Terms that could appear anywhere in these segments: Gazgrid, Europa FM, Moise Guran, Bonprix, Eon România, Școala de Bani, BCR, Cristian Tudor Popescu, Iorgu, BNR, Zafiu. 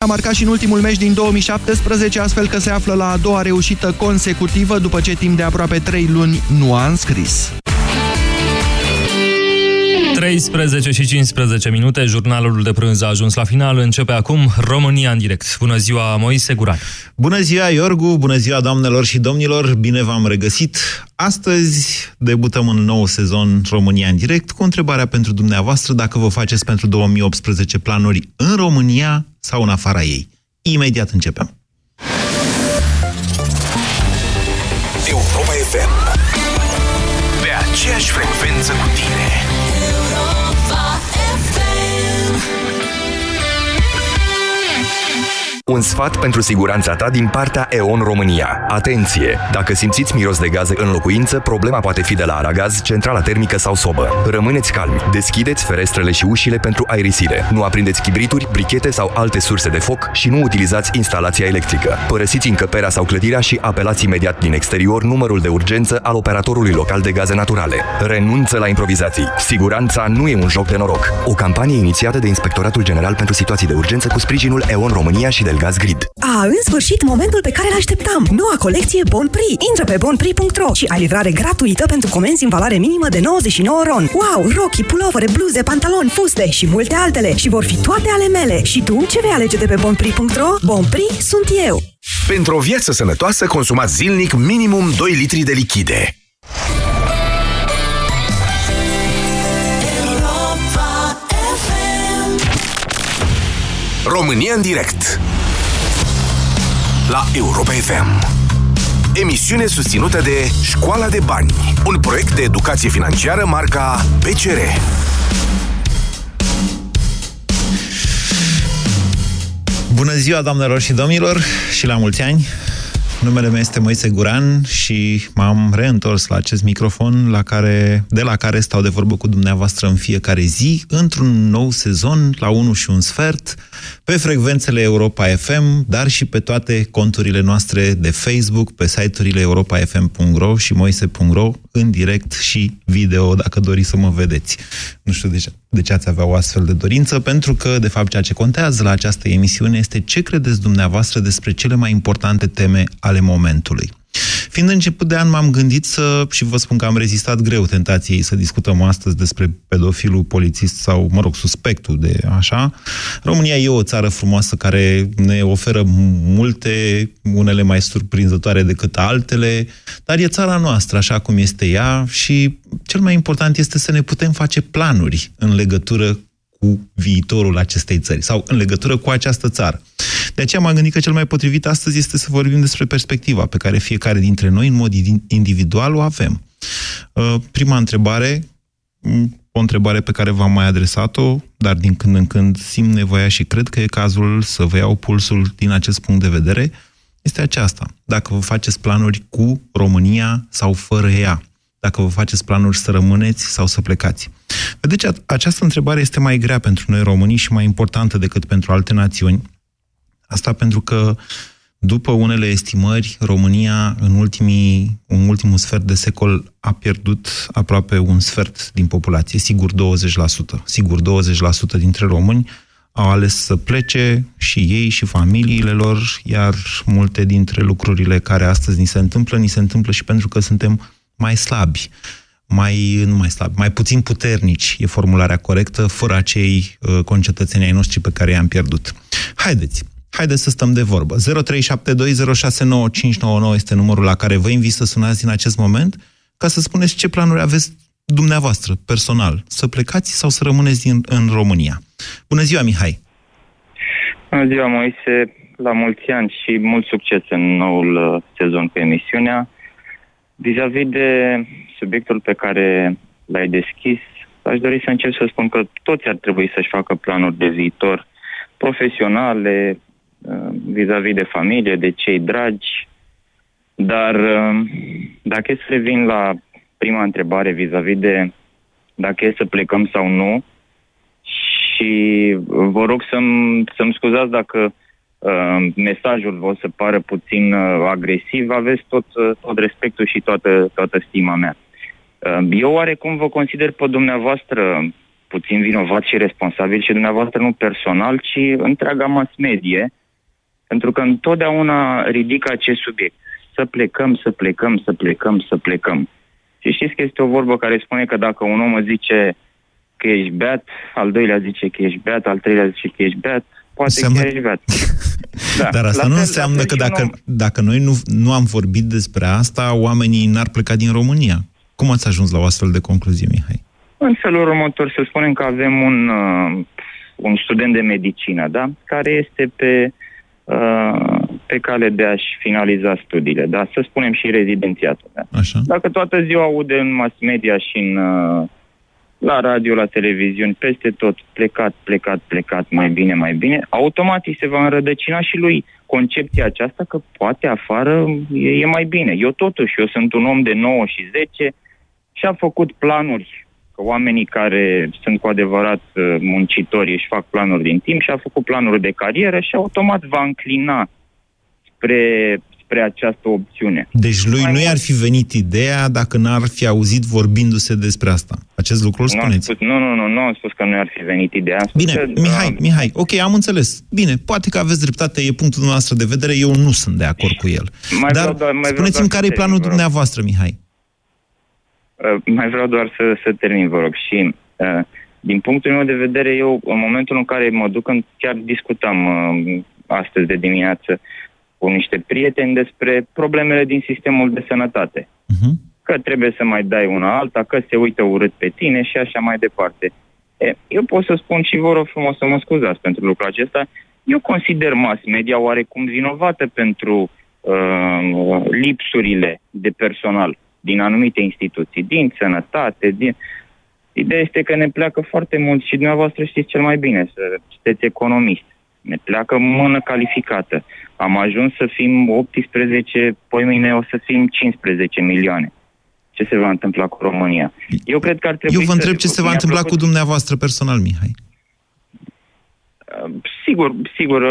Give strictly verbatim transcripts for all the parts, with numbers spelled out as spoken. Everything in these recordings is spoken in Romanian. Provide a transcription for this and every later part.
A marcat și în ultimul meci din două mii șaptesprezece, astfel că se află la a doua reușită consecutivă, după ce timp de aproape trei luni nu a înscris. treisprezece și cincisprezece minute, jurnalul de prânz a ajuns la final, începe acum România în direct. Bună ziua, Moise Guran! Bună ziua, Iorgu! Bună ziua, doamnelor și domnilor! Bine v-am regăsit! Astăzi debutăm în nou sezon România în direct cu întrebarea pentru dumneavoastră dacă vă faceți pentru două mii optsprezece planuri în România sau în afara ei. Imediat începem! Europa F M, pe aceeași frecvență cu tine. Un sfat pentru siguranța ta din partea Eon România. Atenție! Dacă simțiți miros de gaze în locuință, problema poate fi de la aragaz, centrala termică sau sobă. Rămâneți calmi, deschideți ferestrele și ușile pentru aerisire. Nu aprindeți chibrituri, brichete sau alte surse de foc și nu utilizați instalația electrică. Părăsiți încăperea sau clădirea și apelați imediat din exterior numărul de urgență al operatorului local de gaze naturale. Renunță la improvizații. Siguranța nu e un joc de noroc. O campanie inițiată de Inspectoratul General pentru Situații de Urgență cu sprijinul Eon România și de Gazgrid. A, în sfârșit, momentul pe care l-așteptam! Noua colecție Bonprix! Intră pe bonprix punct ro și ai livrare gratuită pentru comenzi în valoare minimă de nouăzeci și nouă ron. Wow! Rochii, pulovere, bluze, pantaloni, fuste și multe altele. Și vor fi toate ale mele. Și tu, ce vei alege de pe bonprix punct ro? Bonprix sunt eu! Pentru o viață sănătoasă, consumați zilnic minimum doi litri de lichide. România în direct la Europa F M. Emisiune susținută de Școala de Bani, un proiect de educație financiară marca B C R. Bună ziua, doamnelor și domnilor, și la mulți ani! Numele meu este Moise Guran și m-am reîntors la acest microfon la care, de la care stau de vorbă cu dumneavoastră în fiecare zi, într-un nou sezon, la unu și un sfert, pe frecvențele Europa F M, dar și pe toate conturile noastre de Facebook, pe site-urile europa f m punct ro și moise punct ro, în direct și video, dacă doriți să mă vedeți. Nu știu de ce, de ce ați avea o astfel de dorință, pentru că, de fapt, ceea ce contează la această emisiune este ce credeți dumneavoastră despre cele mai importante teme ale momentului. Fiind început de an, m-am gândit să, și vă spun că am rezistat greu tentației să discutăm astăzi despre pedofilul polițist sau, mă rog, suspectul de așa. România e o țară frumoasă care ne oferă multe, unele mai surprinzătoare decât altele, dar e țara noastră așa cum este ea și cel mai important este să ne putem face planuri în legătură cu viitorul acestei țări sau în legătură cu această țară. De aceea m-am gândit că cel mai potrivit astăzi este să vorbim despre perspectiva pe care fiecare dintre noi, în mod individual, o avem. Prima întrebare, o întrebare pe care v-am mai adresat-o, dar din când în când simt nevoia și cred că e cazul să vă iau pulsul din acest punct de vedere, este aceasta. Dacă vă faceți planuri cu România sau fără ea? Dacă vă faceți planuri să rămâneți sau să plecați? Deci această întrebare este mai grea pentru noi românii și mai importantă decât pentru alte națiuni. Asta pentru că, după unele estimări, România în, ultimii, în ultimul sfert de secol a pierdut aproape un sfert din populație, sigur douăzeci la sută. Sigur douăzeci la sută dintre români au ales să plece și ei și familiile lor, iar multe dintre lucrurile care astăzi ni se întâmplă, ni se întâmplă și pentru că suntem mai slabi. Mai, nu mai slab, mai puțin puternici, e formularea corectă, fără acei uh, concetățenii ai noștri pe care i-am pierdut. Haideți, haideți să stăm de vorbă. zero trei șapte doi zero șase nouă cinci nouă nouă este numărul la care vă invit să sunați în acest moment, ca să spuneți ce planuri aveți dumneavoastră, personal, să plecați sau să rămâneți din, în România. Bună ziua, Mihai! Bună ziua, Moise, la mulți ani și mult succes în noul sezon pe emisiunea. Vis-a-vis de subiectul pe care l-ai deschis, aș dori să încep să spun că toți ar trebui să-și facă planuri de viitor profesionale, vis-a-vis de familie, de cei dragi, dar dacă e să revin la prima întrebare vis-a-vis de dacă e să plecăm sau nu, și vă rog să-mi, să-mi scuzați dacă Uh, mesajul vă o să pară puțin uh, agresiv, aveți tot, uh, tot respectul și toată, toată stima mea. Uh, eu oarecum vă consider pe dumneavoastră puțin vinovați și responsabili și dumneavoastră nu personal, ci întreaga mass medie, pentru că întotdeauna ridică acest subiect. Să plecăm, să plecăm, să plecăm, să plecăm. Și știți că este o vorbă care spune că dacă un om zice că ești beat, al doilea zice că ești beat, al treilea zice că ești beat, poate Seamnă... că ești beat. Da. Dar asta la nu fel, înseamnă că dacă, om... dacă noi nu, nu am vorbit despre asta, oamenii n-ar pleca din România. Cum ați ajuns la o astfel de concluzie, Mihai? În felul următor, să spunem că avem un, uh, un student de medicină, da? Care este pe, uh, pe cale de a-și finaliza studiile, da? Să spunem și rezidențiatul. Da? Așa. Dacă toată ziua aude în mass media și în... Uh, la radio, la televiziuni, peste tot, plecat, plecat, plecat, mai bine, mai bine, automat se va înrădăcina și lui concepția aceasta că poate afară e, e mai bine. Eu totuși, eu sunt un om de nouă și zece și am făcut planuri, că oamenii care sunt cu adevărat muncitori își fac planuri din timp și a făcut planuri de carieră și automat va înclina spre... spre această opțiune. Deci lui mai nu i-ar fi venit ideea dacă n-ar fi auzit vorbindu-se despre asta. Acest lucru îl spuneți. Nu, nu, nu, nu am spus că nu i-ar fi venit ideea. Bine, că, Mihai, uh... Mihai, ok, am înțeles. Bine, poate că aveți dreptate, e punctul noastră de vedere, eu nu sunt de acord cu el. Mai Dar vreau, mai spuneți-mi care e planul dumneavoastră, Mihai. Uh, mai vreau doar să, să termin, vă rog. Și uh, din punctul meu de vedere, eu, în momentul în care mă duc, chiar discutam uh, astăzi de dimineață, cu niște prieteni despre problemele din sistemul de sănătate. Uh-huh. Că trebuie să mai dai una alta, că se uită urât pe tine și așa mai departe. E, eu pot să spun și vă rog frumos să mă scuzați pentru lucrul acesta. Eu consider mass media oarecum vinovată pentru uh, lipsurile de personal din anumite instituții, din sănătate, din... Ideea este că ne pleacă foarte mult și dumneavoastră știți cel mai bine, să sunteți economist. Ne pleacă mână calificată. Am ajuns să fim optsprezece, poi mâine o să fim cincisprezece milioane. Ce se va întâmpla cu România? Eu cred că ar trebui Eu vă întreb să... ce se va întâmpla plăcut... cu dumneavoastră personal, Mihai. Sigur, sigur.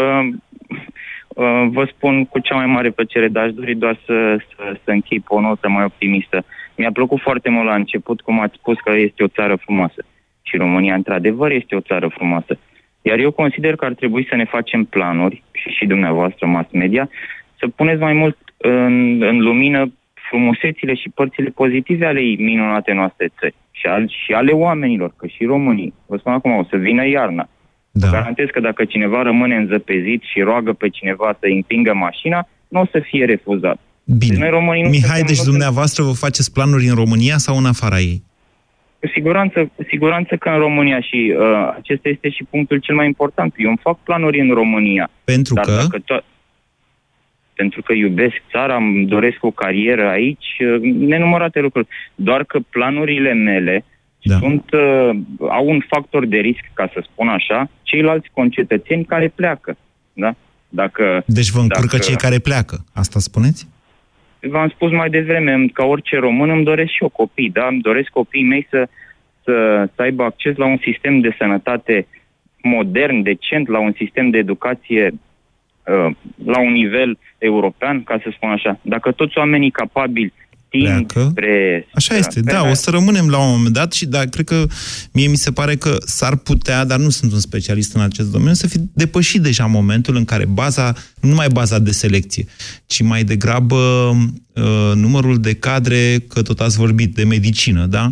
Vă spun cu cea mai mare plăcere, dar aș dori doar să, să, să închei pe o notă mai optimistă. Mi-a plăcut foarte mult la început cum ați spus că este o țară frumoasă. Și România, într-adevăr, este o țară frumoasă. Iar eu consider că ar trebui să ne facem planuri, și, și dumneavoastră, mass media, să puneți mai mult în, în lumină frumusețile și părțile pozitive ale minunate noastre țări și, al, și ale oamenilor, că și românii. Vă spun acum, o să vină iarna. Da. Garantez că dacă cineva rămâne înzăpezit și roagă pe cineva să împingă mașina, nu o să fie refuzat. Bine. Deci noi, Mihai, deci dumneavoastră vă faceți planuri în România sau în afara ei? Cu siguranță, cu siguranță că în România și uh, acesta este și punctul cel mai important. Eu îmi fac planuri în România. Pentru dar că? To- pentru că iubesc țara, îmi doresc o carieră aici, uh, nenumărate lucruri. Doar că planurile mele da. sunt, uh, au un factor de risc, ca să spun așa, ceilalți concetățeni care pleacă. Da? Dacă, deci vă încurcă dacă... cei care pleacă, asta spuneți? V-am spus mai devreme, ca orice român îmi doresc și eu copii, da? Îmi doresc copiii mei să, să, să aibă acces la un sistem de sănătate modern, decent, la un sistem de educație uh, la un nivel european, ca să spun așa. Dacă toți oamenii capabili tind spre... Așa este, da, o să rămânem la un moment dat și da, cred că mie mi se pare că s-ar putea, dar nu sunt un specialist în acest domeniu, să fi depășit deja momentul în care baza, nu numai baza de selecție, ci mai degrabă numărul de cadre, că tot ați vorbit, de medicină, da?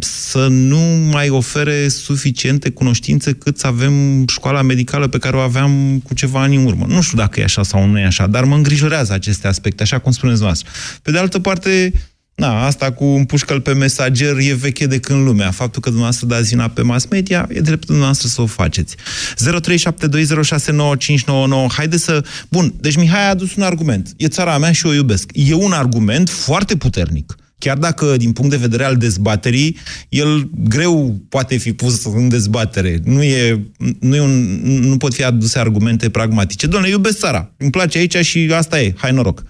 Să nu mai ofere suficiente cunoștințe cât să avem școala medicală pe care o aveam cu ceva ani în urmă. Nu știu dacă e așa sau nu e așa, dar mă îngrijorează aceste aspecte, așa cum spuneți noastră. Pe de altă parte, na, asta cu împușcă-l pe mesager e veche de când lumea. Faptul că dumneavoastră dați vina pe mass media, e dreptul dumneavoastră să o faceți. zero trei șapte doi zero șase nouă cinci nouă nouă. Haideți să... Bun, deci Mihai a adus un argument. E țara mea și o iubesc. E un argument foarte puternic. Chiar dacă, din punct de vedere al dezbaterii, el greu poate fi pus în dezbatere. Nu, e, nu, e un, nu pot fi aduse argumente pragmatice. Doamne, iubesc țara, îmi place aici și asta e, hai noroc.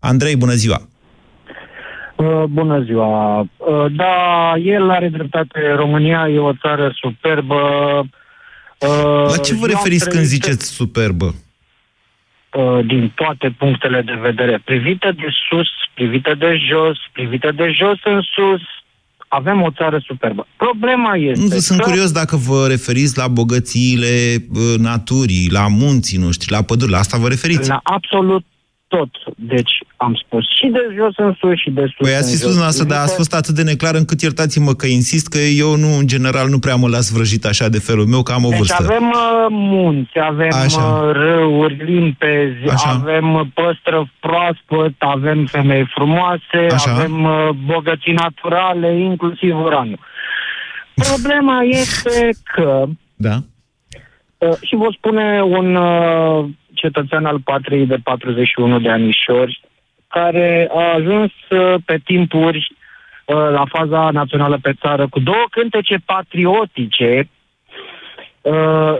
Andrei, bună ziua! Uh, bună ziua! Uh, da, el are dreptate. România e o țară superbă. Uh, La ce vă referiți când ziceți superbă? Din toate punctele de vedere, privită de sus, privită de jos, privită de jos în sus, Avem o țară superbă. Problema este... Sunt că... curios dacă vă referiți la bogățiile naturii, la munții noștri, la păduri, la asta vă referiți? La absolut tot. Deci am spus și de jos în sus și de sus. Păi ați spus dumneavoastră, dar ați fost atât de neclar încât iertați-mă că insist că eu nu, în general, nu prea mă las vrăjit așa de felul meu, că am o deci vârstă. Deci avem uh, munți, avem așa. Râuri limpezi, așa. Avem păstră proaspăt, avem femei frumoase, așa. Avem uh, bogății naturale, inclusiv uranul. Problema este că... Da. Uh, și vă spune un... Uh, cetățean al patriei de patruzeci și unu de anișori, care a ajuns pe timpuri la faza națională pe țară cu două cântece patriotice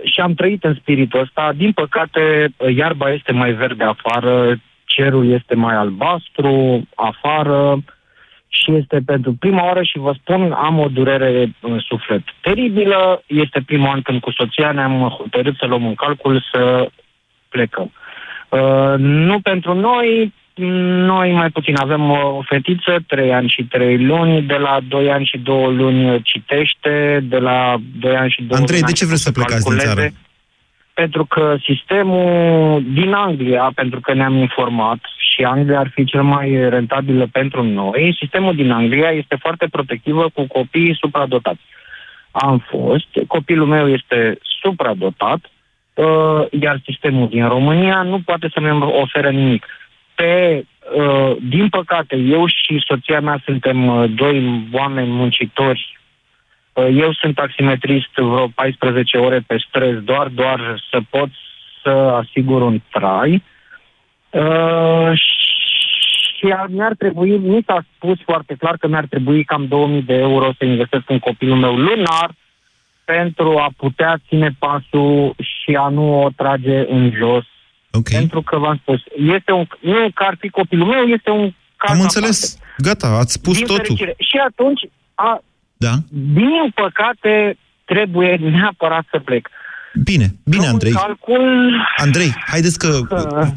și am trăit în spiritul ăsta. Din păcate, iarba este mai verde afară, cerul este mai albastru afară și este pentru prima oară și vă spun, am o durere în suflet teribilă. Este primul an când cu soția ne-am hotărât să luăm în calcul să plecăm. Uh, nu pentru noi, noi mai puțin avem o fetiță, trei ani și trei luni, de la doi ani și două luni citește, de la doi ani și două luni... Andrei, de ce vreți să plecați calculeze? Din țară? Pentru că sistemul din Anglia, pentru că ne-am informat și Anglia ar fi cel mai rentabilă pentru noi, sistemul din Anglia este foarte protectivă cu copiii supradotați. Am fost, copilul meu este supradotat, iar sistemul din România nu poate să ne ofere nimic. Pe, din păcate, eu și soția mea suntem doi oameni muncitori. Eu sunt taximetrist vreo paisprezece ore pe străzi, doar, doar să pot să asigur un trai. Și mi-ar trebui, mi s-a spus foarte clar că mi-ar trebui cam două mii de euro să investesc în copilul meu lunar, pentru a putea ține pasul și a nu o trage în jos. Okay. Pentru că v-am spus, este un, nu e că ar fi copilul meu, este un caz. Am înțeles, parte. Gata, ați spus din totul. Fericire. Și atunci, a, da. Din păcate, trebuie neapărat să plec. Bine, bine, Andrei. Calcul... Andrei, haideți că,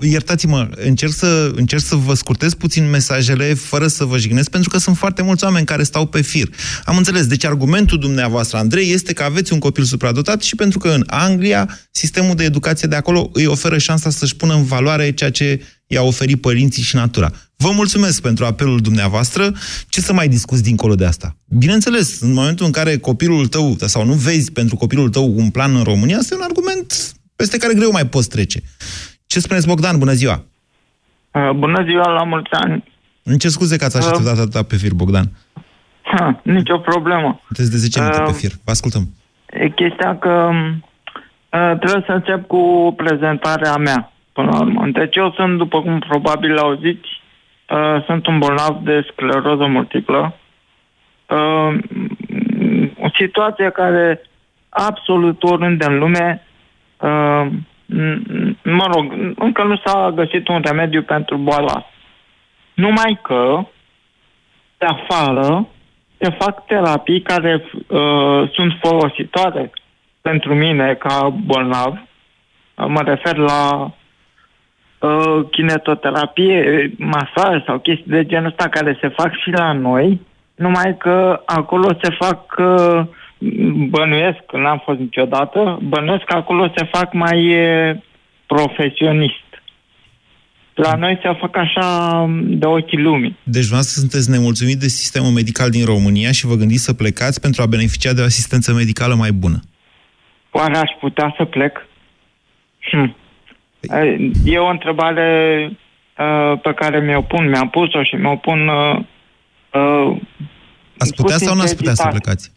iertați-mă, încerc să, încerc să vă scurtez puțin mesajele fără să vă jignesc, pentru că sunt foarte mulți oameni care stau pe fir. Am înțeles, deci argumentul dumneavoastră, Andrei, este că aveți un copil supradotat și pentru că în Anglia sistemul de educație de acolo îi oferă șansa să-și pună în valoare ceea ce i-a oferit părinții și natura. Vă mulțumesc pentru apelul dumneavoastră. Ce să mai discuți dincolo de asta? Bineînțeles, în momentul în care copilul tău, sau nu vezi pentru copilul tău un plan în România, este un argument peste care greu mai poți trece. Ce spuneți, Bogdan? Bună ziua! Uh, bună ziua, la mulți ani! Îmi cer scuze că ați așteptat uh, atâta pe fir, Bogdan. Ha, nicio problemă. Sunteți de zece minute uh, pe fir. Vă ascultăm. E chestia că uh, trebuie să încep cu prezentarea mea, până la urmă. Deci eu sunt, după cum probabil auziți, Uh, sunt un bolnav de scleroză multiplă. Uh, o situație care absolut oriunde în lume, uh, mă rog, încă nu s-a găsit un remediu pentru boala. Numai că de afară se fac terapii care uh, sunt folositoare pentru mine ca bolnav. Uh, mă refer la kinetoterapie, masaj sau chestii de genul ăsta care se fac și la noi, numai că acolo se fac, bănuiesc, n-am fost niciodată, bănuiesc că acolo se fac mai profesionist. La noi se fac așa de ochii lumii. Deci dumneavoastră sunteți nemulțumit de sistemul medical din România și vă gândiți să plecați pentru a beneficia de o asistență medicală mai bună. Oare aș putea să plec? Hm. E o întrebare uh, pe care mi-o pun, mi-am pus-o și mi-o pun... Uh, uh, Ați putea sau nu ați putea să plecați?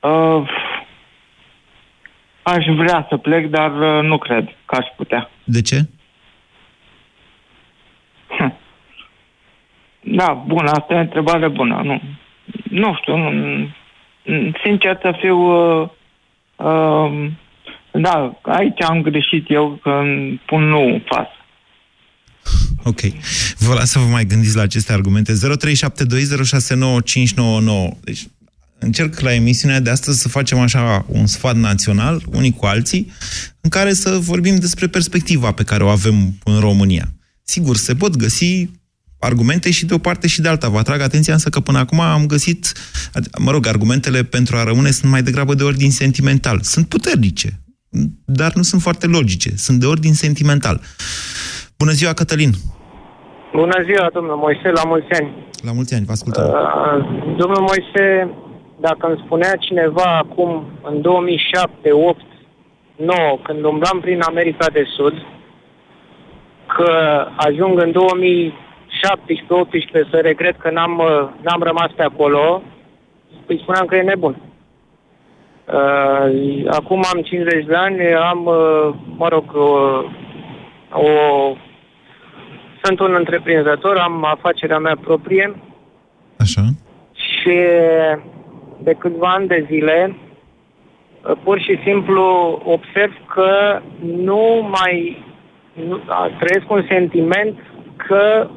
Uh, aș vrea să plec, dar uh, nu cred că aș putea. De ce? Da, bun, asta e o întrebare bună. Nu, nu știu, nu, sincer să fiu... Uh, uh, Da, aici am greșit eu că îmi pun nou în față. Ok. Vă las să vă mai gândiți la aceste argumente. zero trei șapte doi zero șase nouă cinci nouă nouă. Deci încerc la emisiunea de astăzi să facem așa un sfat național, unii cu alții, în care să vorbim despre perspectiva pe care o avem în România. Sigur, se pot găsi argumente și de o parte și de alta. Vă atrag atenția însă că până acum am găsit, mă rog, argumentele pentru a rămâne sunt mai degrabă de ordin sentimental. Sunt puternice, dar nu sunt foarte logice. Sunt de ordin sentimental. Bună ziua, Cătălin! Bună ziua, domnul Moise, la mulți ani! La mulți ani, vă ascultăm! Uh, domnul Moise, dacă îmi spunea cineva acum, în două mii șapte, opt, nouă, când umblam prin America de Sud, că ajung în două mii șaptesprezece, optsprezece să regret că n-am, n-am rămas pe acolo, îi spuneam că e nebun. Uh, acum am cincizeci de ani, am, uh, mă rog, uh, o... Sunt un întreprinzător, am afacerea mea proprie. Așa. Și de câțiva ani de zile, pur și simplu observ că nu mai nu, trăiesc un sentiment că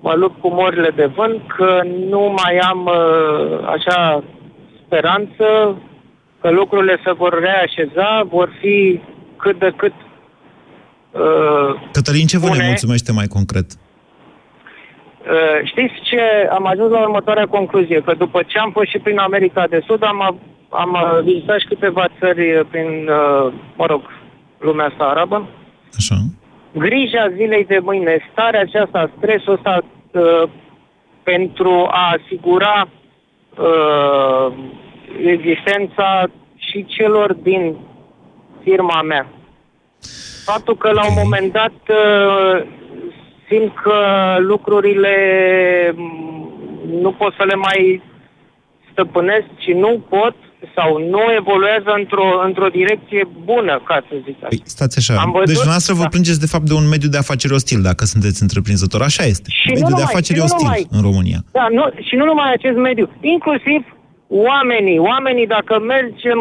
mă lupt cu morile de vânt, că nu mai am așa speranță, că lucrurile se vor reașeza, vor fi cât de cât. Cătălin, ce vă ne mulțumește mai concret? Știți ce? Am ajuns la următoarea concluzie, că după ce am fost și prin America de Sud, am, am vizitat și câteva țări prin, mă rog, lumea asta arabă. Așa. Grija zilei de mâine, starea aceasta, stresul ăsta pentru a asigura existența și celor din firma mea. Faptul că la un moment dat simt că lucrurile nu pot să le mai stăpânesc și nu pot sau nu evoluează într-o, într-o direcție bună, ca să zic așa. Păi, stați așa. Am văzut, deci dumneavoastră da. vă plângeți de fapt de un mediu de afaceri ostil, dacă sunteți întreprinzător. Așa este. Și mediu numai, de afaceri ostil numai, în România. Da, nu, și nu numai acest mediu. Inclusiv oamenii. Oamenii, dacă mergem,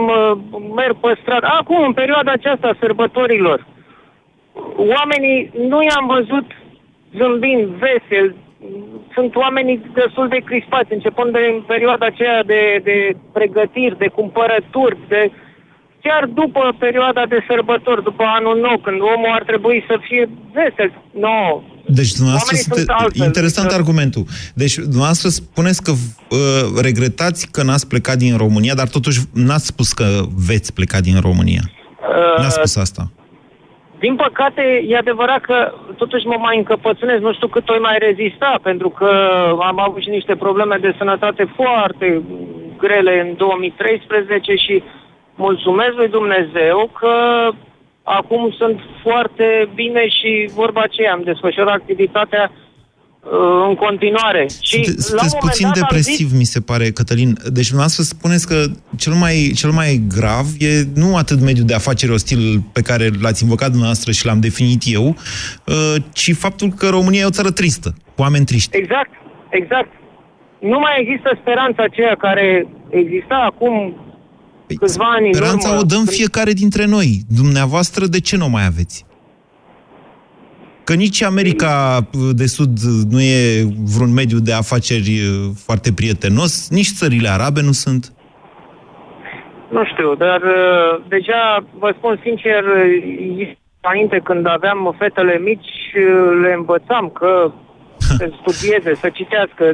merg pe stradă. Acum, în perioada aceasta a sărbătorilor, oamenii nu i-am văzut zâmbind, vesel. Sunt oamenii destul de crispați, începând de în perioada aceea de, de pregătiri, de cumpărături, de... Chiar după perioada de sărbători, după anul nou, când omul ar trebui să fie vesel, nouă. Deci, dumneavoastră, sunt altfel, interesant că... argumentul. Deci, dumneavoastră, spuneți că uh, regretați că n-ați plecat din România, dar totuși n-ați spus că veți pleca din România. Uh... N-ați spus asta. Din păcate, e adevărat că totuși mă mai încăpățânesc, nu știu cât o mai rezista, pentru că am avut și niște probleme de sănătate foarte grele în două mii treisprezece și mulțumesc lui Dumnezeu că acum sunt foarte bine și vorba aceea, am desfășurat activitatea în continuare. Sunte, și sunteți la puțin depresiv, zis... mi se pare, Cătălin. Deci, dumneavoastră spuneți că cel mai, cel mai grav e nu atât mediul de afaceri ostil pe care l-ați invocat dumneavoastră și l-am definit eu, ci faptul că România e o țară tristă, cu oameni triști. Exact, exact. Nu mai există speranța aceea care exista acum păi, câțiva ani în urmă. Speranța o dăm fiecare dintre noi. Dumneavoastră, de ce nu mai aveți? Că nici America de Sud nu e vreun mediu de afaceri foarte prietenos, nici țările arabe nu sunt. Nu știu, dar deja vă spun sincer, înainte când aveam fetele mici, le învățam că să studieze, să citească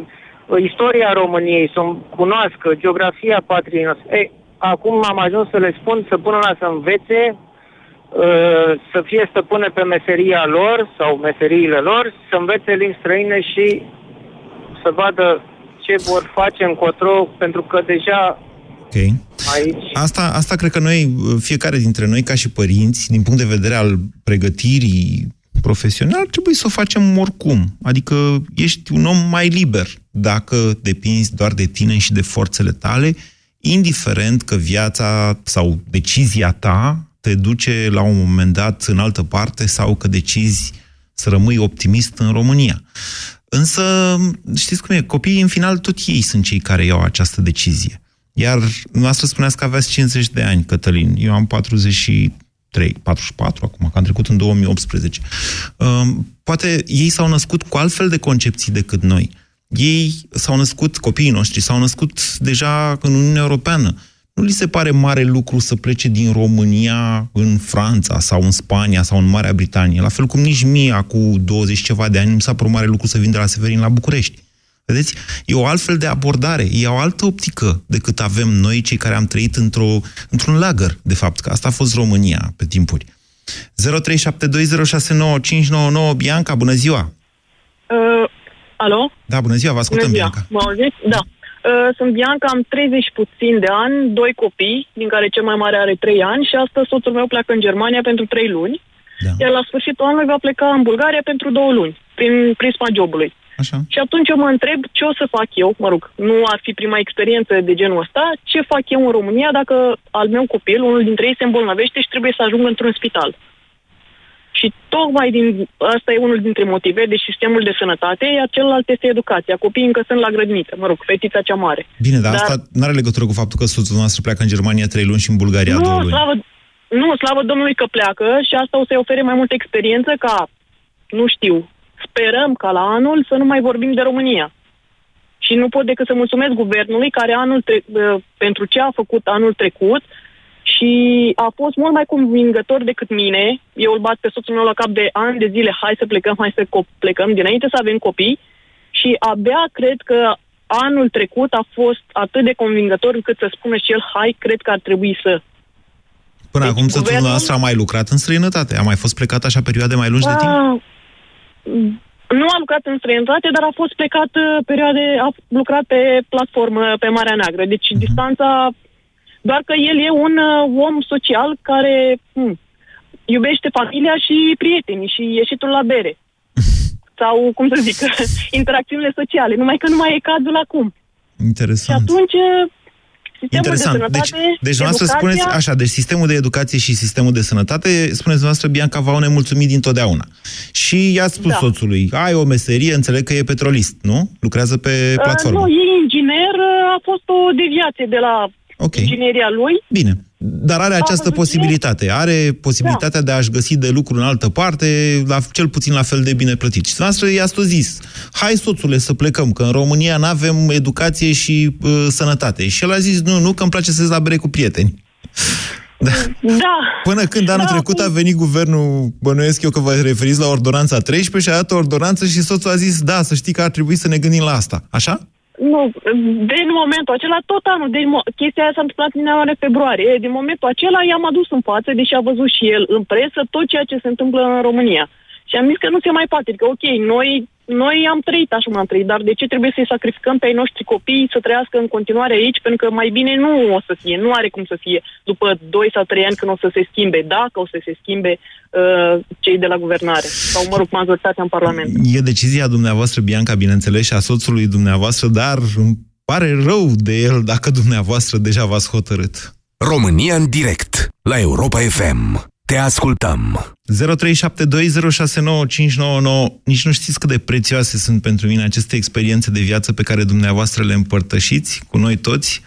istoria României, să cunoască geografia patriei noastre. Ei, acum am ajuns să le spun să pună la să învețe, să fie stăpâne pe meseria lor sau meseriile lor, să învețe limbi străine și să vadă ce vor face încotro, pentru că deja okay. aici... Asta, asta cred că noi, fiecare dintre noi, ca și părinți, din punct de vedere al pregătirii profesional, trebuie să o facem oricum. Adică ești un om mai liber dacă depinzi doar de tine și de forțele tale, indiferent că viața sau decizia ta te duce la un moment dat în altă parte sau că decizi să rămâi optimist în România. Însă, știți cum e, copiii în final tot ei sunt cei care iau această decizie. Iar dumneavoastră spuneați că aveați cincizeci de ani, Cătălin, eu am patruzeci și trei, patruzeci și patru acum, că am trecut în două mii optsprezece. Poate ei s-au născut cu altfel de concepții decât noi. Ei s-au născut, copiii noștri s-au născut deja în Uniunea Europeană. Nu li se pare mare lucru să plece din România în Franța sau în Spania sau în Marea Britanie. La fel cum nici mie, cu douăzeci ceva de ani, nu s-a părut mare lucru să vin de la Severin la București. Vedeți? E o altfel de abordare, e o altă optică decât avem noi, cei care am trăit într-o, într-un lagăr, de fapt, că asta a fost România pe timpuri. zero trei șapte doi zero șase nouă cinci nouă nouă, Bianca, bună ziua! Uh, alo? Da, bună ziua, vă ascultăm, bună ziua. Bianca. Mă auziți? Da. Uh, sunt Bianca, am treizeci puțin de ani, doi copii, din care cel mai mare are trei ani și astăzi soțul meu pleacă în Germania pentru trei luni, da. Iar la sfârșitul anului va pleca în Bulgaria pentru două luni, prin prisma jobului. Așa. Și atunci eu mă întreb ce o să fac eu, mă rog, nu ar fi prima experiență de genul ăsta, ce fac eu în România dacă al meu copil, unul dintre ei se îmbolnăvește și trebuie să ajungă într-un spital. Și tocmai din, asta e unul dintre motive, deci sistemul de sănătate, iar celălalt este educația. Copiii încă sunt la grădiniță, mă rog, fetița cea mare. Bine, dar, dar... asta nu are legătură cu faptul că soțul noastră pleacă în Germania trei luni și în Bulgaria nu, două luni. Slavă, nu, slavă Domnului că pleacă și asta o să-i ofere mai multă experiență ca, nu știu, sperăm ca la anul să nu mai vorbim de România. Și nu pot decât să mulțumesc guvernului care anul tre- pentru ce a făcut anul trecut și a fost mult mai convingător decât mine. Eu îl bat pe soțul meu la cap de ani de zile, hai să plecăm, hai să plecăm, dinainte să avem copii. Și abia cred că anul trecut a fost atât de convingător încât să spună și el, hai, cred că ar trebui să... Până deci, acum soțul guvernul... nostru a mai lucrat în străinătate, a mai fost plecat așa perioade mai lungi a... de timp? Nu a lucrat în străinătate, dar a fost plecat perioade, a lucrat pe platformă, pe Marea Neagră. Deci uh-huh. distanța, doar că el e un uh, om social care hm, iubește familia și prietenii și ieșitul la bere. Sau, cum să zic, interacțiunile sociale, numai că nu mai e cazul acum. Interesant. Și atunci... Interesant. De deci, deci educația... spuneți așa, deci sistemul de educație și sistemul de sănătate, spuneți dumneavoastră, Bianca, v-au nemulțumit dintotdeauna. Și i-a spus da. soțului, ai o meserie, înțeleg că e petrolist, nu? Lucrează pe platformă. Uh, nu, e inginer, a fost o deviație de la okay. ingineria lui. Bine, dar are această posibilitate. Are posibilitatea da. de a-și găsi de lucru în altă parte, la, cel puțin la fel de bine plătit. Și dumneavoastră i-ați tot zis, hai soțule să plecăm, că în România n-avem educație și uh, sănătate. Și el a zis, nu, nu, că îmi place să ies la bere cu prieteni. Da. da. Până când anul da. trecut a venit guvernul, bănuiesc eu că vă referiți la ordonanța treisprezece și a dat o ordonanță și soțul a zis, da, să știi că ar trebui să ne gândim la asta. Așa? Nu, din momentul acela, tot anul, din mo- chestia aia s-a întâmplat în anul februarie, din momentul acela i-am adus în față, deși a văzut și el în presă tot ceea ce se întâmplă în România. Și am zis că nu se mai poate, că ok, noi, noi am trăit așa cum am trăit, dar de ce trebuie să-i sacrificăm pe ai noștri copii să trăiască în continuare aici, pentru că mai bine nu o să fie, nu are cum să fie după doi sau trei ani când o să se schimbe, dacă o să se schimbe uh, cei de la guvernare, sau mă rog, majoritatea în Parlament. E decizia dumneavoastră, Bianca, bineînțeles, și a soțului dumneavoastră, dar îmi pare rău de el dacă dumneavoastră deja v-ați hotărât. România în direct, la Europa F M. Te ascultăm. zero trei șapte doi zero șase nouă cinci nouă nouă. Nici nu știți cât de prețioase sunt pentru mine aceste experiențe de viață pe care dumneavoastră le împărtășiți cu noi toți.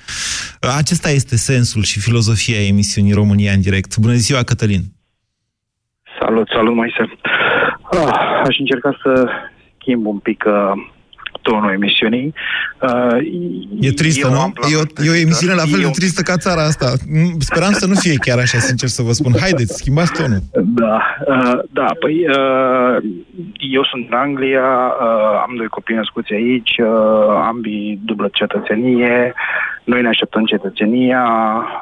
Acesta este sensul și filozofia emisiunii România în direct. Bună ziua, Cătălin! Salut, salut, Moise! Ah, aș încerca să schimb un pic uh, tonul emisiunii. Uh, e tristă, nu? E o, e o emisiune la fel eu... de tristă ca țara asta. Speram să nu fie chiar așa, sincer să vă spun. Haideți, schimbați tonul. Da, uh, da, păi uh, eu sunt în Anglia, uh, am doi copii născuți aici, uh, ambii dublă cetățenie, noi ne așteptăm cetățenia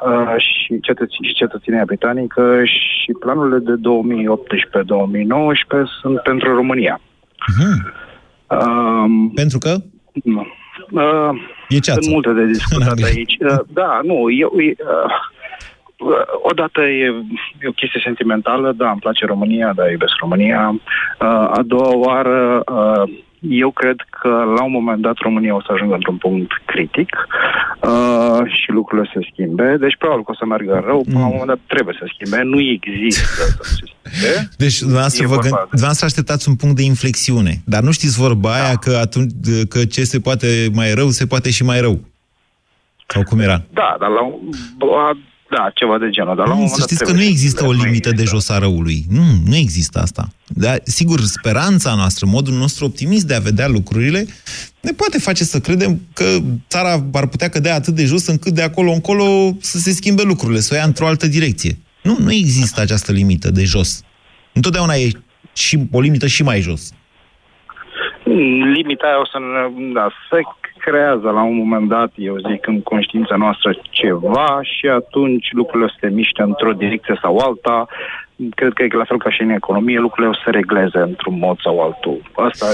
uh, și, cetăț- și cetățenia britanică și planurile de două mii optsprezece două mii nouăsprezece sunt pentru România. Uh-huh. Uh, pentru că? Nu. Uh, e ceață. Sunt multe de discutat aici. Uh, da, nu, eu... Uh, odată e, e o chestie sentimentală, da, îmi place România, da, iubesc România. Uh, a doua oară, uh, eu cred că la un moment dat România o să ajungă într-un punct critic uh, și lucrurile se schimbe. Deci, probabil că o să meargă rău, până mm. la un moment dat trebuie să schimbe. Nu există să se schimbe. Deci, dumneavoastră, vă gând... dumneavoastră așteptați un punct de inflexiune. Dar nu știți vorba da. aia că, atunci, că ce se poate mai rău, se poate și mai rău. Sau cum era? Da, dar la un... Da, ceva de genul. Dar mm, să știți că nu există o limită de josarăului. Nu, nu există asta. Dar, sigur, speranța noastră, modul nostru optimist de a vedea lucrurile, ne poate face să credem că țara ar putea cădea atât de jos încât de acolo încolo să se schimbe lucrurile, să o ia într-o altă direcție. Nu, nu există această limită de jos. Întotdeauna e și o limită și mai jos. Limita aia o să ne... Da, se creează la un moment dat, eu zic, în conștiința noastră ceva și atunci lucrurile o să se miște într-o direcție sau alta. Cred că e la fel ca și în economie, lucrurile o să regleze într-un mod sau altul. Asta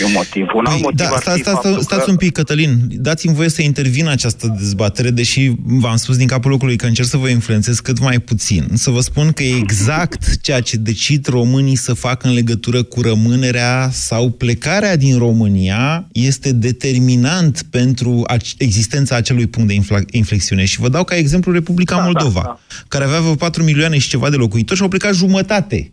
e un motiv. Un Băi, alt motiv da, sta, sta, sta, stați că... un pic, Cătălin. Dați-mi voie să intervin în această dezbatere, deși v-am spus din capul locului că încerc să vă influențez cât mai puțin. Să vă spun că e exact ceea ce decid românii să facă în legătură cu rămânerea sau plecarea din România este determinant pentru existența acelui punct de inflexiune. Și vă dau ca exemplu Republica da, Moldova, da, da. care avea vreo patru milioane și ceva de locuitori și au plecat jumătate,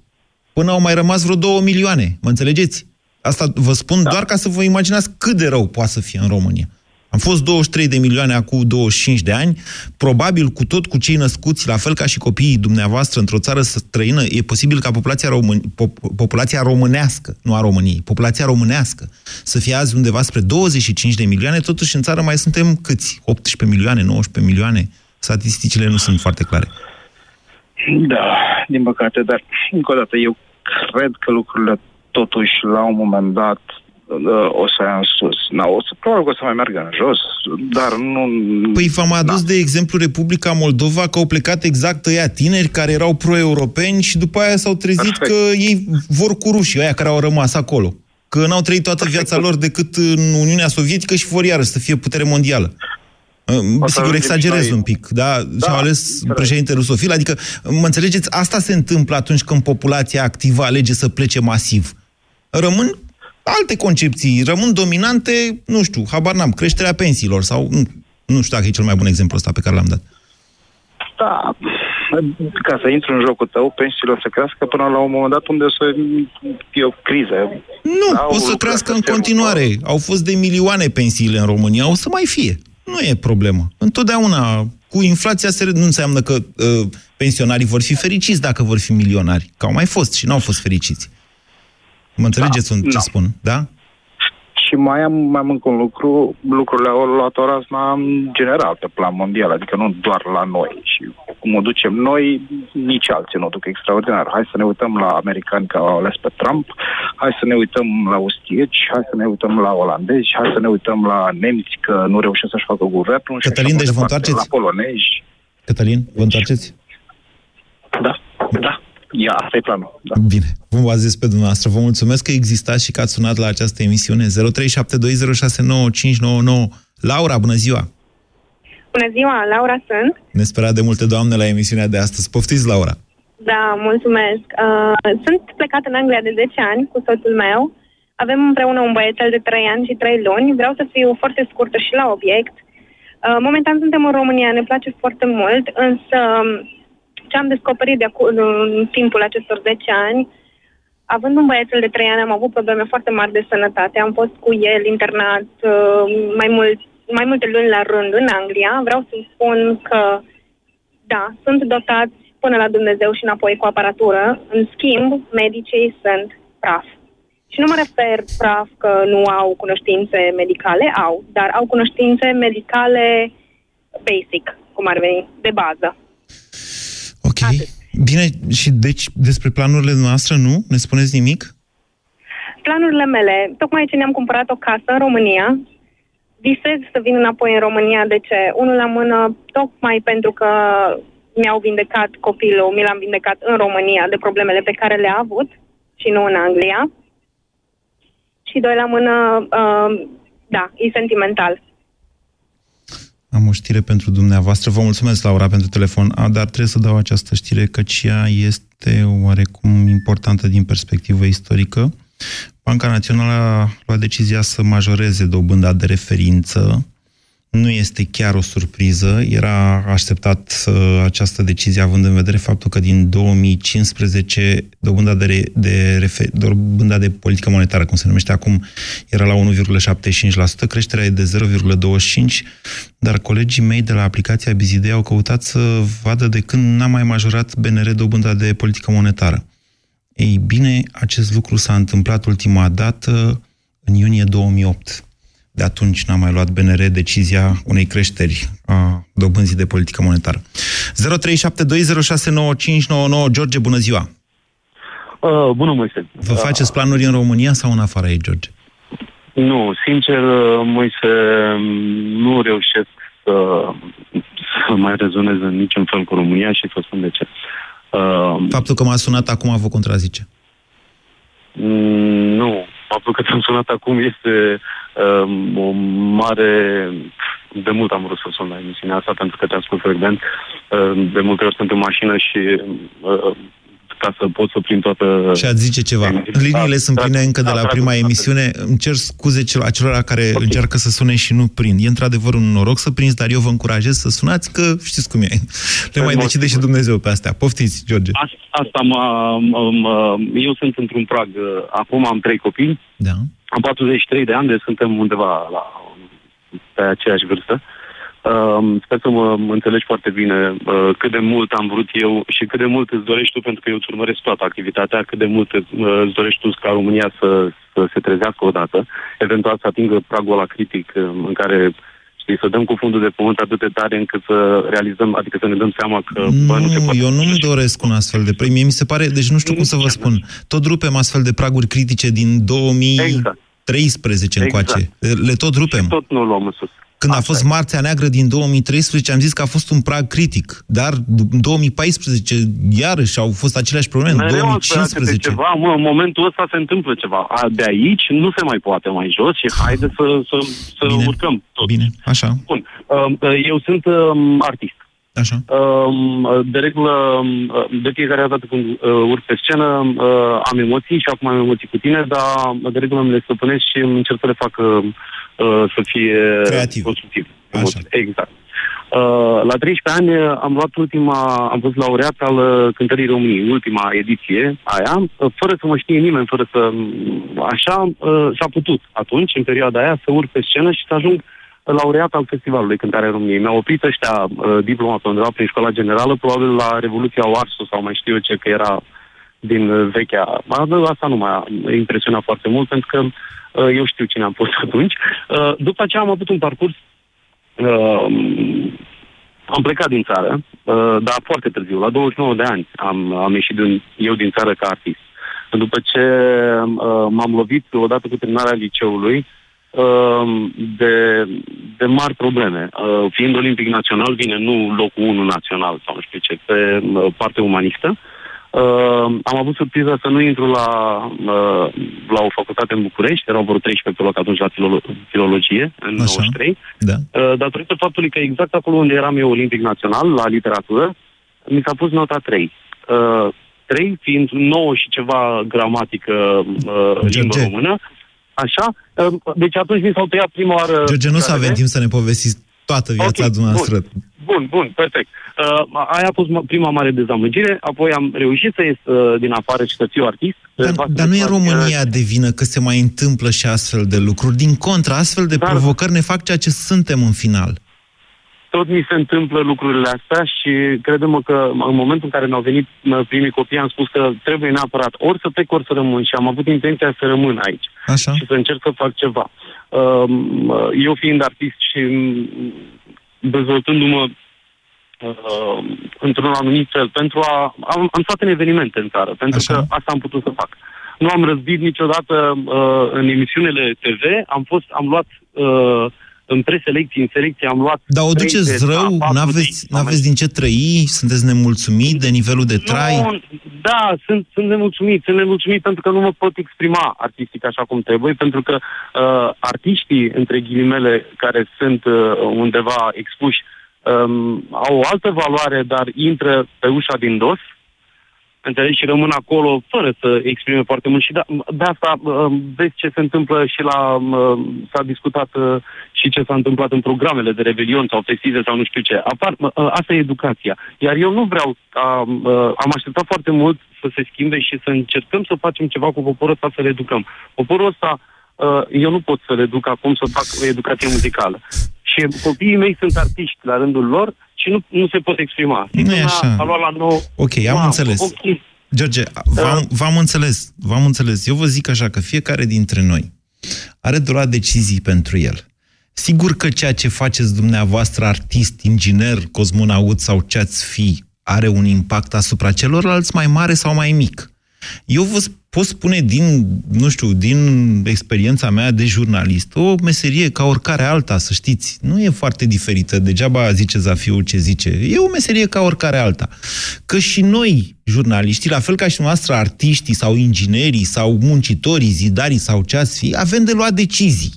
până au mai rămas vreo două milioane, mă înțelegeți? Asta vă spun da. doar ca să vă imaginați cât de rău poate să fie în România. Am fost douăzeci și trei de milioane acum douăzeci și cinci de ani, probabil cu tot cu cei născuți, la fel ca și copiii dumneavoastră într-o țară străină, e posibil ca populația, român... populația românească, nu a României, populația românească să fie azi undeva spre douăzeci și cinci de milioane, totuși în țară mai suntem câți? optsprezece milioane, nouăsprezece milioane? Statisticile nu sunt foarte clare. Da, din păcate, dar încă o dată eu cred că lucrurile totuși la un moment dat o să ia în sus. Na, o să, probabil că o să mai meargă în jos, dar nu... Păi v-am adus da. de exemplu Republica Moldova, că au plecat exact ăia tineri care erau pro-europeni și după aia s-au trezit Perfect. că ei vor cu rușii, aia care au rămas acolo. Că n-au trăit toată Perfect. viața lor decât în Uniunea Sovietică și vor iarăși să fie putere mondială. Sigur, exagerez un pic, da? da Și-au ales președinte rusofil. Adică, mă înțelegeți, asta se întâmplă atunci când populația activă alege să plece masiv. Rămân alte concepții, rămân dominante, nu știu, habar n-am, creșterea pensiilor sau... Nu, nu știu dacă e cel mai bun exemplu ăsta pe care l-am dat. Da, ca să intru în jocul tău, pensiile o să crească până la un moment dat unde o să fie o criză. Nu, da, o să crească în continuare. Urmă. Au fost de milioane pensiile în România, o să mai fie. Nu e problemă. Întotdeauna, cu inflația, nu înseamnă că uh, pensionarii vor fi fericiți dacă vor fi milionari. Că au mai fost și n-au fost fericiți. Mă înțelegeți da, un, ce da. spun, da? Și mai am, mai am încă un lucru. Lucrurile au luat o razna în general, pe plan mondial, adică nu doar la noi. Și cum o ducem noi, nici alții nu o duc extraordinar. Hai să ne uităm la americani care au ales pe Trump, hai să ne uităm la austrieci, hai să ne uităm la olandezi, hai să ne uităm la nemți că nu reușesc să-și facă guvernul. Cătălin, deci vă întoarceți? La polonezi. Cătălin, vă întoarceți? Da, da. Ia, asta e planul. Da. Bine, vă bazez pe dumneavoastră. Vă mulțumesc că existați și că ați sunat la această emisiune. zero trei șapte doi zero șase nouă cinci nouă nouă. Laura, bună ziua! Bună ziua, Laura sunt. Ne spera de multe doamne la emisiunea de astăzi. Poftiți, Laura! Da, mulțumesc. Uh, sunt plecat în Anglia de zece ani cu soțul meu. Avem împreună un băiețel de trei ani și trei luni. Vreau să fiu foarte scurtă și la obiect. Uh, momentan suntem în România, ne place foarte mult, însă... Ce am descoperit de acu- în timpul acestor zece ani, având un băiețel de trei ani, am avut probleme foarte mari de sănătate. Am fost cu el internat mai, mult, mai multe luni la rând în Anglia. Vreau să spun că, da, sunt dotați până la Dumnezeu și înapoi cu aparatură. În schimb, medicii sunt praf. Și nu mă refer praf că nu au cunoștințe medicale, au, dar au cunoștințe medicale basic, cum ar veni, de bază. Ok. Atât. Bine, și deci despre planurile noastre nu? Ne spuneți nimic? Planurile mele, tocmai ce ne-am cumpărat o casă în România, visez să vin înapoi în România, de ce? Unul la mână, tocmai pentru că mi-au vindecat copilul, mi l-am vindecat în România de problemele pe care le-a avut și nu în Anglia. Și doi la mână, uh, da, e sentimental. Am o știre pentru dumneavoastră. Vă mulțumesc, Laura, pentru telefon. A, dar trebuie să dau această știre, căci ea este oarecum importantă din perspectivă istorică. Banca Națională a luat decizia să majoreze dobânda de referință Nu este chiar o surpriză, era așteptat uh, această decizie având în vedere faptul că din două mii cincisprezece dobânda de, re, de, refer, dobânda de politică monetară, cum se numește acum, era la unu virgulă șaptezeci și cinci la sută, creșterea e de zero virgulă douăzeci și cinci la sută, dar colegii mei de la aplicația Bizidei au căutat să vadă de când n-a mai majorat B N R dobânda de politică monetară. Ei bine, acest lucru s-a întâmplat ultima dată în iunie două mii opt. De atunci n-a mai luat B N R decizia unei creșteri a dobânzii de politică monetară. zero trei șapte doi zero șase nouă cinci nouă nouă. George, bună ziua! Uh, bună, Moise! Vă faceți planuri în România sau în afara ei, George? Nu, sincer, Moise, nu reușesc să, să mai rezonez în niciun fel cu România și să spun de ce. Uh, Faptul că m-a sunat acum vă contrazice? Nu. Faptul că te-am sunat acum este uh, o mare... De mult am vrut să sun la emisiunea asta, pentru că te ascult frecvent. Uh, de multe ori sunt în mașină și uh, ca să pot să prind toată... Și ați zice ceva. Liniile a, sunt pline încă de la a, prima a, emisiune. Îmi cer scuze acelora care okay. încearcă să sune și nu prind. E într-adevăr un noroc să prinzi, dar eu vă încurajez să sunați, că știți cum e. Le mai decide și Dumnezeu pe astea. Poftiți, George. A, asta m-a, m-a, m-a, eu sunt într-un prag. Acum am trei copii. Da. Am patruzeci și trei de ani, deci suntem undeva la, pe aceeași vârstă. Uh, sper să mă înțelegi foarte bine uh, cât de mult am vrut eu și cât de mult îți dorești tu, pentru că eu îți urmăresc toată activitatea, cât de mult îți, uh, îți dorești tu ca România să, să se trezească odată, eventual să atingă pragul ăla critic uh, în care, știi, să dăm cu fundul de pământ atât de tare încât să realizăm, adică să ne dăm seama că... Nu, bă, nu se poate. Eu nu-mi doresc un astfel de premiu, mie mi se pare, deci nu știu cum să vă spun, tot rupem astfel de praguri critice din două mii treisprezece exact. Încoace, exact. Le tot rupem. Și tot nu luăm în sus. Când a fost Marțea Neagră din două mii treisprezece, am zis că a fost un prag critic, dar în două mii paisprezece, iarăși, au fost aceleași probleme, în două mii cincisprezece. Ceva, mă, în momentul ăsta se întâmplă ceva. A, de aici nu se mai poate mai jos și haide să, să, să Bine. urcăm tot. Bine, așa. Bun. Eu sunt artist. Așa. De regulă, de fiecare dată când urc pe scenă, am emoții și acum am emoții cu tine, dar de regulă îmi le stăpânesc și încerc să le fac... să fie creativ. Constructiv. Exact. La treisprezece ani am luat ultima, am fost laureat al Cântării României, ultima ediție aia, fără să mă știe nimeni, fără să... Așa s-a putut atunci, în perioada aia, să urc pe scenă și să ajung laureat al Festivalului Cântarea României. Mi-au oprit ăștia diploma pe undeva prin școala generală, probabil la Revoluția Oarsu sau mai știu eu ce, că era din vechea... Asta nu m-a impresionat foarte mult, pentru că eu știu cine am fost atunci. După aceea am avut un parcurs, am plecat din țară, dar foarte târziu, la douăzeci și nouă de ani am, am ieșit din, eu din țară ca artist. După ce m-am lovit odată cu terminarea liceului de, de mari probleme. Fiind olimpic național, vine nu locul unu național sau nu știu ce, pe partea umanistă. Uh, am avut surpriza să nu intru la, uh, la o facultate în București, erau vreo treisprezece pe loc atunci la filolo- filologie, în Așa. nouăzeci și trei, da. uh, datorită faptului că exact acolo unde eram eu olimpic național, la literatură, mi s-a pus nota trei. Uh, trei fiind nouă și ceva gramatică uh, limba română. Așa, uh, deci atunci mi s-au tăiat prima oară... George, nu să avem timp să ne povestiți toată viața okay, dumneavoastră. Bun. Bun, bun, perfect. Uh, aia a fost prima mare dezamăgire, apoi am reușit să ies uh, din afară și să fiu artist. Dar, dar nu e România de vină că se mai întâmplă și astfel de lucruri. Din contră, astfel de dar, provocări ne fac ceea ce suntem în final. Tot mi se întâmplă lucrurile astea și crede-mă că în momentul în care mi-au venit primii copii, am spus că trebuie neapărat ori să plec, ori să rămân și am avut intenția să rămân aici. Așa. Și să încerc să fac ceva. Uh, eu fiind artist și... dezvoltându-mă uh, într-un anumit fel, pentru a... Am, am stat în evenimente în țară, pentru Așa. că asta am putut să fac. Nu am răzbit niciodată uh, în emisiunile T V, am fost, am luat uh, în preselecții, în selecție, am luat... Dar o duceți rău? N-aveți, n-aveți din ce trăi? Sunteți nemulțumit de nivelul de trai? Nu, da, sunt, sunt nemulțumit. Sunt nemulțumit pentru că nu mă pot exprima artistic așa cum trebuie, pentru că uh, artiștii, între ghilimele, care sunt uh, undeva expuși, um, au o altă valoare, dar intră pe ușa din dos, înțelegi, și rămân acolo fără să exprime foarte mult. Și da, de asta vezi ce se întâmplă și la... s-a discutat și ce s-a întâmplat în programele de rebelion sau festize sau nu știu ce. Apar, asta e educația. Iar eu nu vreau... Am, am așteptat foarte mult să se schimbe și să încercăm să facem ceva cu poporul ăsta, să le educăm. Poporul ăsta... eu nu pot să le duc acum să fac o educație muzicală. Și copiii mei sunt artiști la rândul lor și nu, nu se pot exprima. Nu e așa. A luat la nou... Ok, am wow, înțeles. Okay. George, v-am, v-am înțeles. V-am înțeles. Eu vă zic așa, că fiecare dintre noi are de luat decizii pentru el. Sigur că ceea ce faceți dumneavoastră, artist, inginer, cosmonaut sau ce ați fi, are un impact asupra celorlalți mai mare sau mai mic. Eu vă pot spune din, nu știu, din experiența mea de jurnalist, o meserie ca oricare alta, să știți, nu e foarte diferită, degeaba zice Zafiu ce zice, e o meserie ca oricare alta. Că și noi, jurnaliștii, la fel ca și noastră artiștii sau inginerii sau muncitorii, zidarii sau ce ați fi, avem de luat decizii.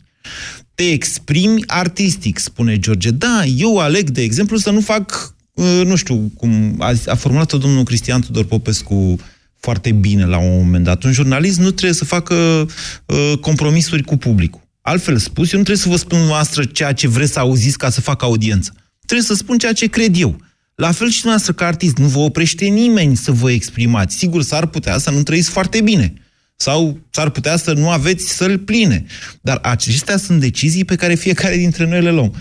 Te exprimi artistic, spune George. Da, eu aleg, de exemplu, să nu fac, nu știu, cum a, a formulat-o domnul Cristian Tudor Popescu foarte bine la un moment dat. Un jurnalist nu trebuie să facă uh, compromisuri cu publicul. Altfel spus, eu nu trebuie să vă spun noastră ceea ce vreți să auziți ca să fac audiență. Trebuie să spun ceea ce cred eu. La fel și noastră ca artist, nu vă oprește nimeni să vă exprimați. Sigur, s-ar putea să nu trăiți foarte bine. Sau s-ar putea să nu aveți săli pline. Dar acestea sunt decizii pe care fiecare dintre noi le luăm.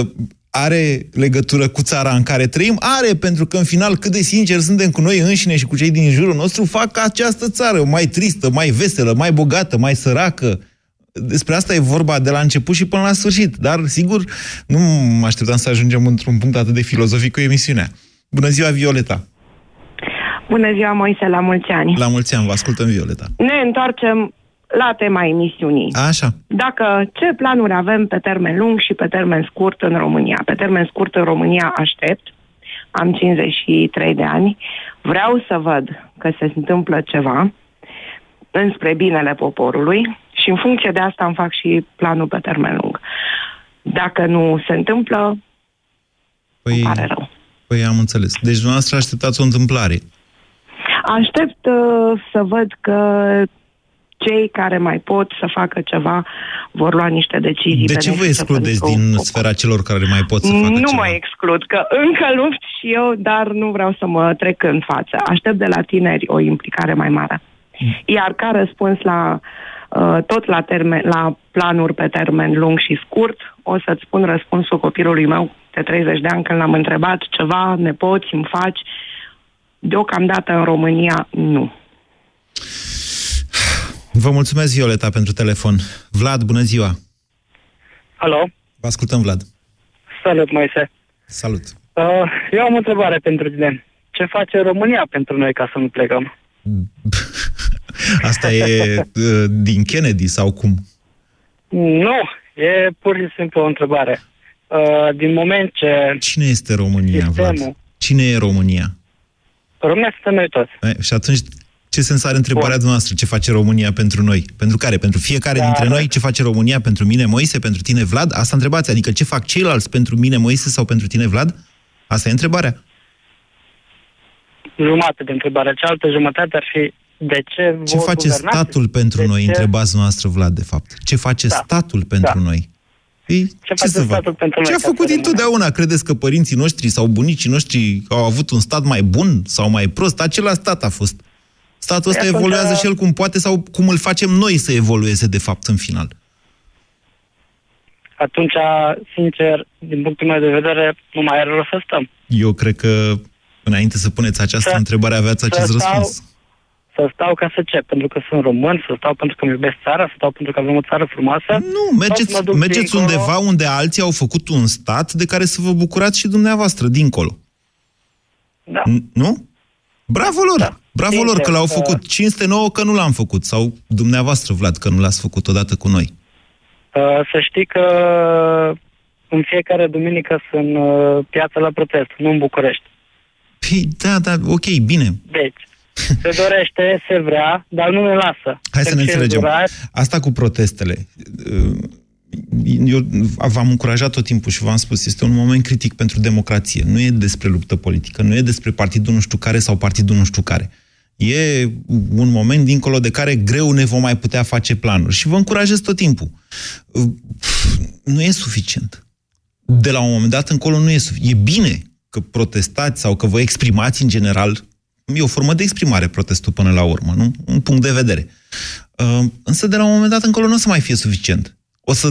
Uh, Are legătură cu țara în care trăim? Are, pentru că în final cât de sinceri suntem cu noi înșine și cu cei din jurul nostru, fac această țară mai tristă, mai veselă, mai bogată, mai săracă. Despre asta e vorba de la început și până la sfârșit. Dar, sigur, nu mă așteptam să ajungem într-un punct atât de filozofic cu emisiunea. Bună ziua, Violeta! Bună ziua, Moise, la mulți ani! La mulți ani, vă ascultăm, Violeta! Ne întoarcem la tema emisiunii. Așa. Dacă ce planuri avem pe termen lung și pe termen scurt în România? Pe termen scurt în România aștept. Am cincizeci și trei de ani. Vreau să văd că se întâmplă ceva înspre binele poporului și în funcție de asta îmi fac și planul pe termen lung. Dacă nu se întâmplă, păi, îmi pare rău. Păi am înțeles. Deci dumneavoastră așteptați o întâmplare. Aștept uh, să văd că cei care mai pot să facă ceva vor lua niște decizii. De ce vă excludeți din sfera celor care mai pot să facă ceva? Nu mă exclud, că încă lupt și eu, dar nu vreau să mă trec în față. Aștept de la tineri o implicare mai mare. Iar ca răspuns la tot la, termen, la planuri pe termen lung și scurt, o să-ți spun răspunsul copilului meu de treizeci de ani când l-am întrebat ceva, ne poți, îmi faci. Deocamdată în România, nu. Vă mulțumesc, Violeta, pentru telefon. Vlad, bună ziua! Alo! Vă ascultăm, Vlad. Salut, Moise! Salut! Uh, eu am o întrebare pentru tine. Ce face România pentru noi ca să nu plecăm? Asta e uh, din Kennedy sau cum? Nu, e pur și simplu o întrebare. Uh, din moment ce... Cine este România, sistemul... Vlad? Cine e România? România suntem noi toți. E, și atunci... Ce sens are întrebarea dumneavoastră? Ce face România pentru noi? Pentru care? Pentru fiecare da, dintre noi? Ce face România pentru mine, Moise? Pentru tine, Vlad? Asta întrebați. Adică ce fac ceilalți pentru mine, Moise? Sau pentru tine, Vlad? Asta e întrebarea. Jumătate de întrebare. Cealaltă jumătate ar fi de ce Ce face guvernați? Statul pentru de noi? Ce... Întrebați dumneavoastră, Vlad, de fapt. Ce face da. statul pentru da. noi? Ei, ce, ce, face statul pentru ce noi a făcut întotdeauna? Credeți că părinții noștri sau bunicii noștri au avut un stat mai bun sau mai prost? Acela stat a fost. Statul ăsta evoluează și el cum poate sau cum îl facem noi să evolueze, de fapt, în final. Atunci, sincer, din punctul meu de vedere, nu mai are rost să stăm. Eu cred că, înainte să puneți această să, întrebare, aveați acest să stau, răspuns. Să stau ca să ce? Pentru că sunt român, să stau pentru că îmi iubesc țara, să stau pentru că avem o țară frumoasă? Nu, mergeți, mergeți undeva unde alții au făcut un stat de care să vă bucurați și dumneavoastră, dincolo. Da. Nu? Bravo lor! Da. Bravo Sincer, lor că l-au făcut. cinci sute nouă că nu l-am făcut. Sau dumneavoastră, Vlad, că nu l-ați făcut odată cu noi. Să știi că în fiecare duminică sunt piața la protest, nu în București. Păi, da, da, ok, bine. Deci, se dorește, se vrea, dar nu ne lasă. Hai să ne înțelegem. Asta cu protestele. eu v-am încurajat tot timpul și v-am spus, este un moment critic pentru democrație. Nu e despre luptă politică, nu e despre partidul nu știu care sau partidul nu știu care. E un moment dincolo de care greu ne vom mai putea face planuri. Și vă încurajez tot timpul. Nu e suficient. De la un moment dat încolo nu e suficient. E bine că protestați sau că vă exprimați în general. E o formă de exprimare protestul până la urmă, nu? Un punct de vedere. Însă de la un moment dat încolo nu o să mai fie suficient. O să,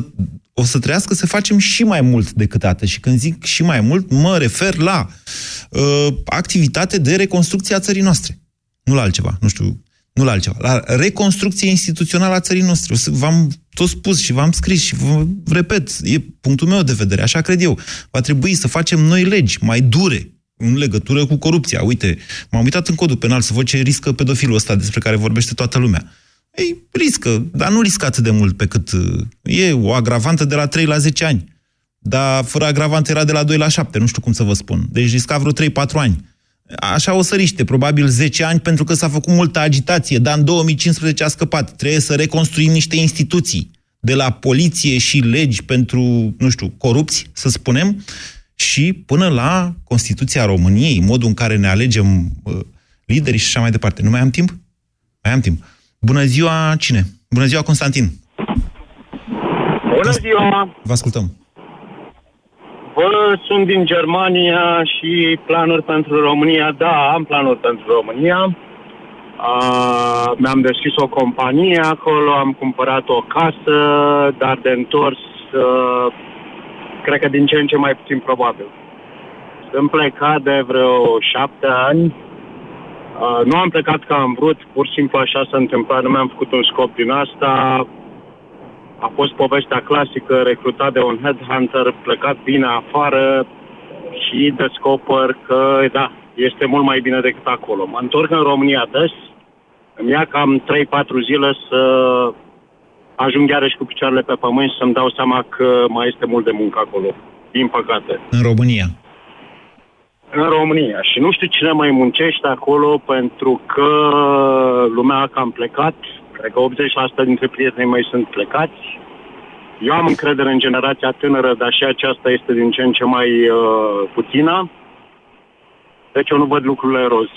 o să trească să facem și mai mult decât atât. Și când zic și mai mult, mă refer la uh, activitate de reconstrucție a țării noastre. Nu la altceva, nu știu, nu la altceva. La reconstrucție instituțională a țării noastre. V-am tot spus și v-am scris și vă repet, e punctul meu de vedere, așa cred eu. Va trebui să facem noi legi mai dure în legătură cu corupția. Uite, m-am uitat în codul penal să văd ce riscă pedofilul ăsta despre care vorbește toată lumea. Ei, riscă, dar nu riscă atât de mult pe cât... E o agravantă de la trei la zece ani. Dar fără agravantă era de la doi la șapte, nu știu cum să vă spun. Deci risca vreo trei-patru ani. Așa o să riște, probabil zece ani, pentru că s-a făcut multă agitație, dar în două mii cincisprezece a scăpat. Trebuie să reconstruim niște instituții, de la poliție și legi pentru, nu știu, corupți, să spunem, și până la Constituția României, modul în care ne alegem liderii și așa mai departe. Nu mai am timp? Mai am timp. Bună ziua, cine? Bună ziua, Constantin. Bună ziua. Vă ascultăm. Vă, sunt din Germania și planuri pentru România. Da, am planuri pentru România. Uh, mi-am deschis o companie acolo, am cumpărat o casă, dar de întors, uh, cred că din ce în ce mai puțin probabil. Sunt plecat de vreo șapte ani. Uh, nu am plecat că am vrut, pur și simplu așa s-a întâmplat, nu mi-am făcut un scop din asta. A fost povestea clasică, recrutat de un headhunter, plecat bine afară și descoper că, da, este mult mai bine decât acolo. Mă întorc în România des, îmi ia cam trei-patru zile să ajung iarăși cu picioarele pe pământ și să-mi dau seama că mai este mult de muncă acolo, din păcate. În România? În România. Și nu știu cine mai muncește acolo, pentru că lumea a cam plecat. Cred că optzeci la sută dintre prietenii mei sunt plecați. Eu am încredere în generația tânără, dar și aceasta este din ce în ce mai uh, puțină. Deci eu nu văd lucrurile roz.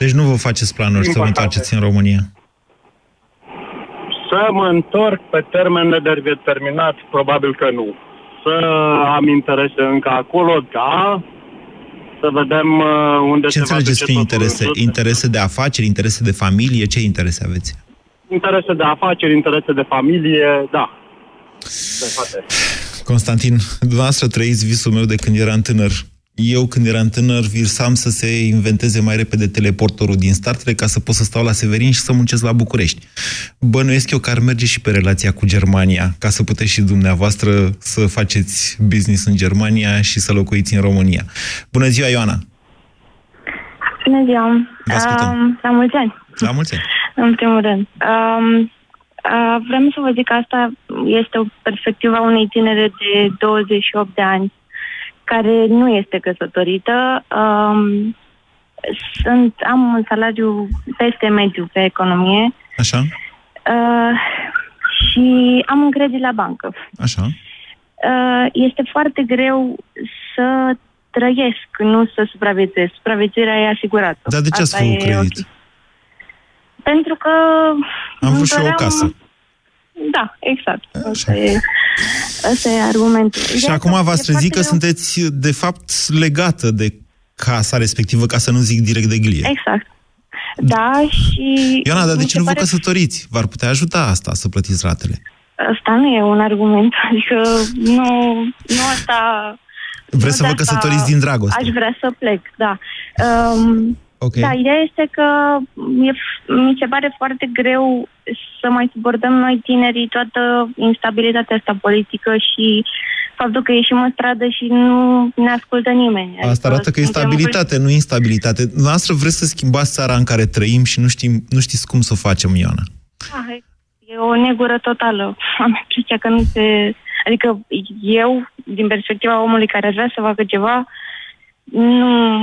Deci nu vă faceți planuri să vă întoarceți în România? Să mă întorc pe termen nedeterminat, probabil că nu. Să am interese încă acolo, da... Să vedem unde ce se înțelegeți prin interese? Interese de afaceri, interese de familie? Ce interese aveți? Interese de afaceri, interese de familie, da. Constantin, dumneavoastră trăiți visul meu de când eram tânăr. Eu când eram tânăr visam să se inventeze mai repede teleportorul din Star Trek ca să pot să stau la Severin și să muncesc la București. Bănuiesc eu că ar merge și pe relația cu Germania, ca să puteți și dumneavoastră să faceți business în Germania și să locuiți în România. Bună ziua, Ioana! Bună ziua! Vă ascultăm! La mulți ani! La mulți ani! În primul rând... Um... Vreau să vă zic că asta este o perspectivă a unei tinere de douăzeci și opt de ani care nu este căsătorită. Um, sunt, am un salariu peste mediu pe economie. Așa. Uh, și am încredere la bancă. Așa. Uh, este foarte greu să trăiesc, nu să supraviețuiesc. Supraviețuirea e asigurată. Dar de ce asta ați făcut credit? Okay. Pentru că... Am vrut și eu o casă. Da, exact. Asta e, asta e argumentul. Și acum v-ați trezit că sunteți, de fapt, legată de casa respectivă, ca să nu zic direct de ghilie. Exact. Da, și... Ioana, dar de ce nu vă căsătoriți? V-ar putea ajuta asta, să plătiți ratele? Asta nu e un argument. Adică nu, nu asta... Vreți să vă căsătoriți din dragoste? Aș vrea să plec, da. Um, Okay. Da, ideea este că e, mi se pare foarte greu să mai suportăm noi tinerii toată instabilitatea asta politică și faptul că ieșim în stradă și nu ne ascultă nimeni. Asta arată că e stabilitate, nu instabilitate. Noastră vreți să schimbați țara în care trăim și nu, știm, nu știți cum să o facem, Ioana. Ah, e o negură totală. Am impresia că nu se... Adică eu, din perspectiva omului care vrea să facă ceva, nu,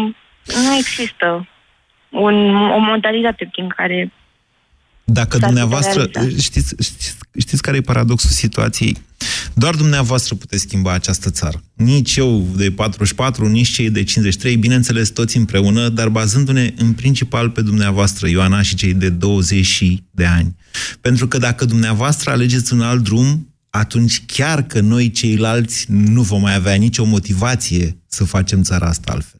nu există. Un, o modalitate prin care... Dacă dumneavoastră... Știți, știți, știți care e paradoxul situației? Doar dumneavoastră puteți schimba această țară. Nici eu de patruzeci și patru, nici cei de cincizeci și trei, bineînțeles toți împreună, dar bazându-ne în principal pe dumneavoastră, Ioana, și cei de douăzeci de ani. Pentru că dacă dumneavoastră alegeți un alt drum, atunci chiar că noi ceilalți nu vom mai avea nicio motivație să facem țara asta altfel.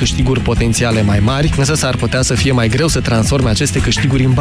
câștiguri potențiale mai mari, însă s-ar putea să fie mai greu să transforme aceste câștiguri în bani.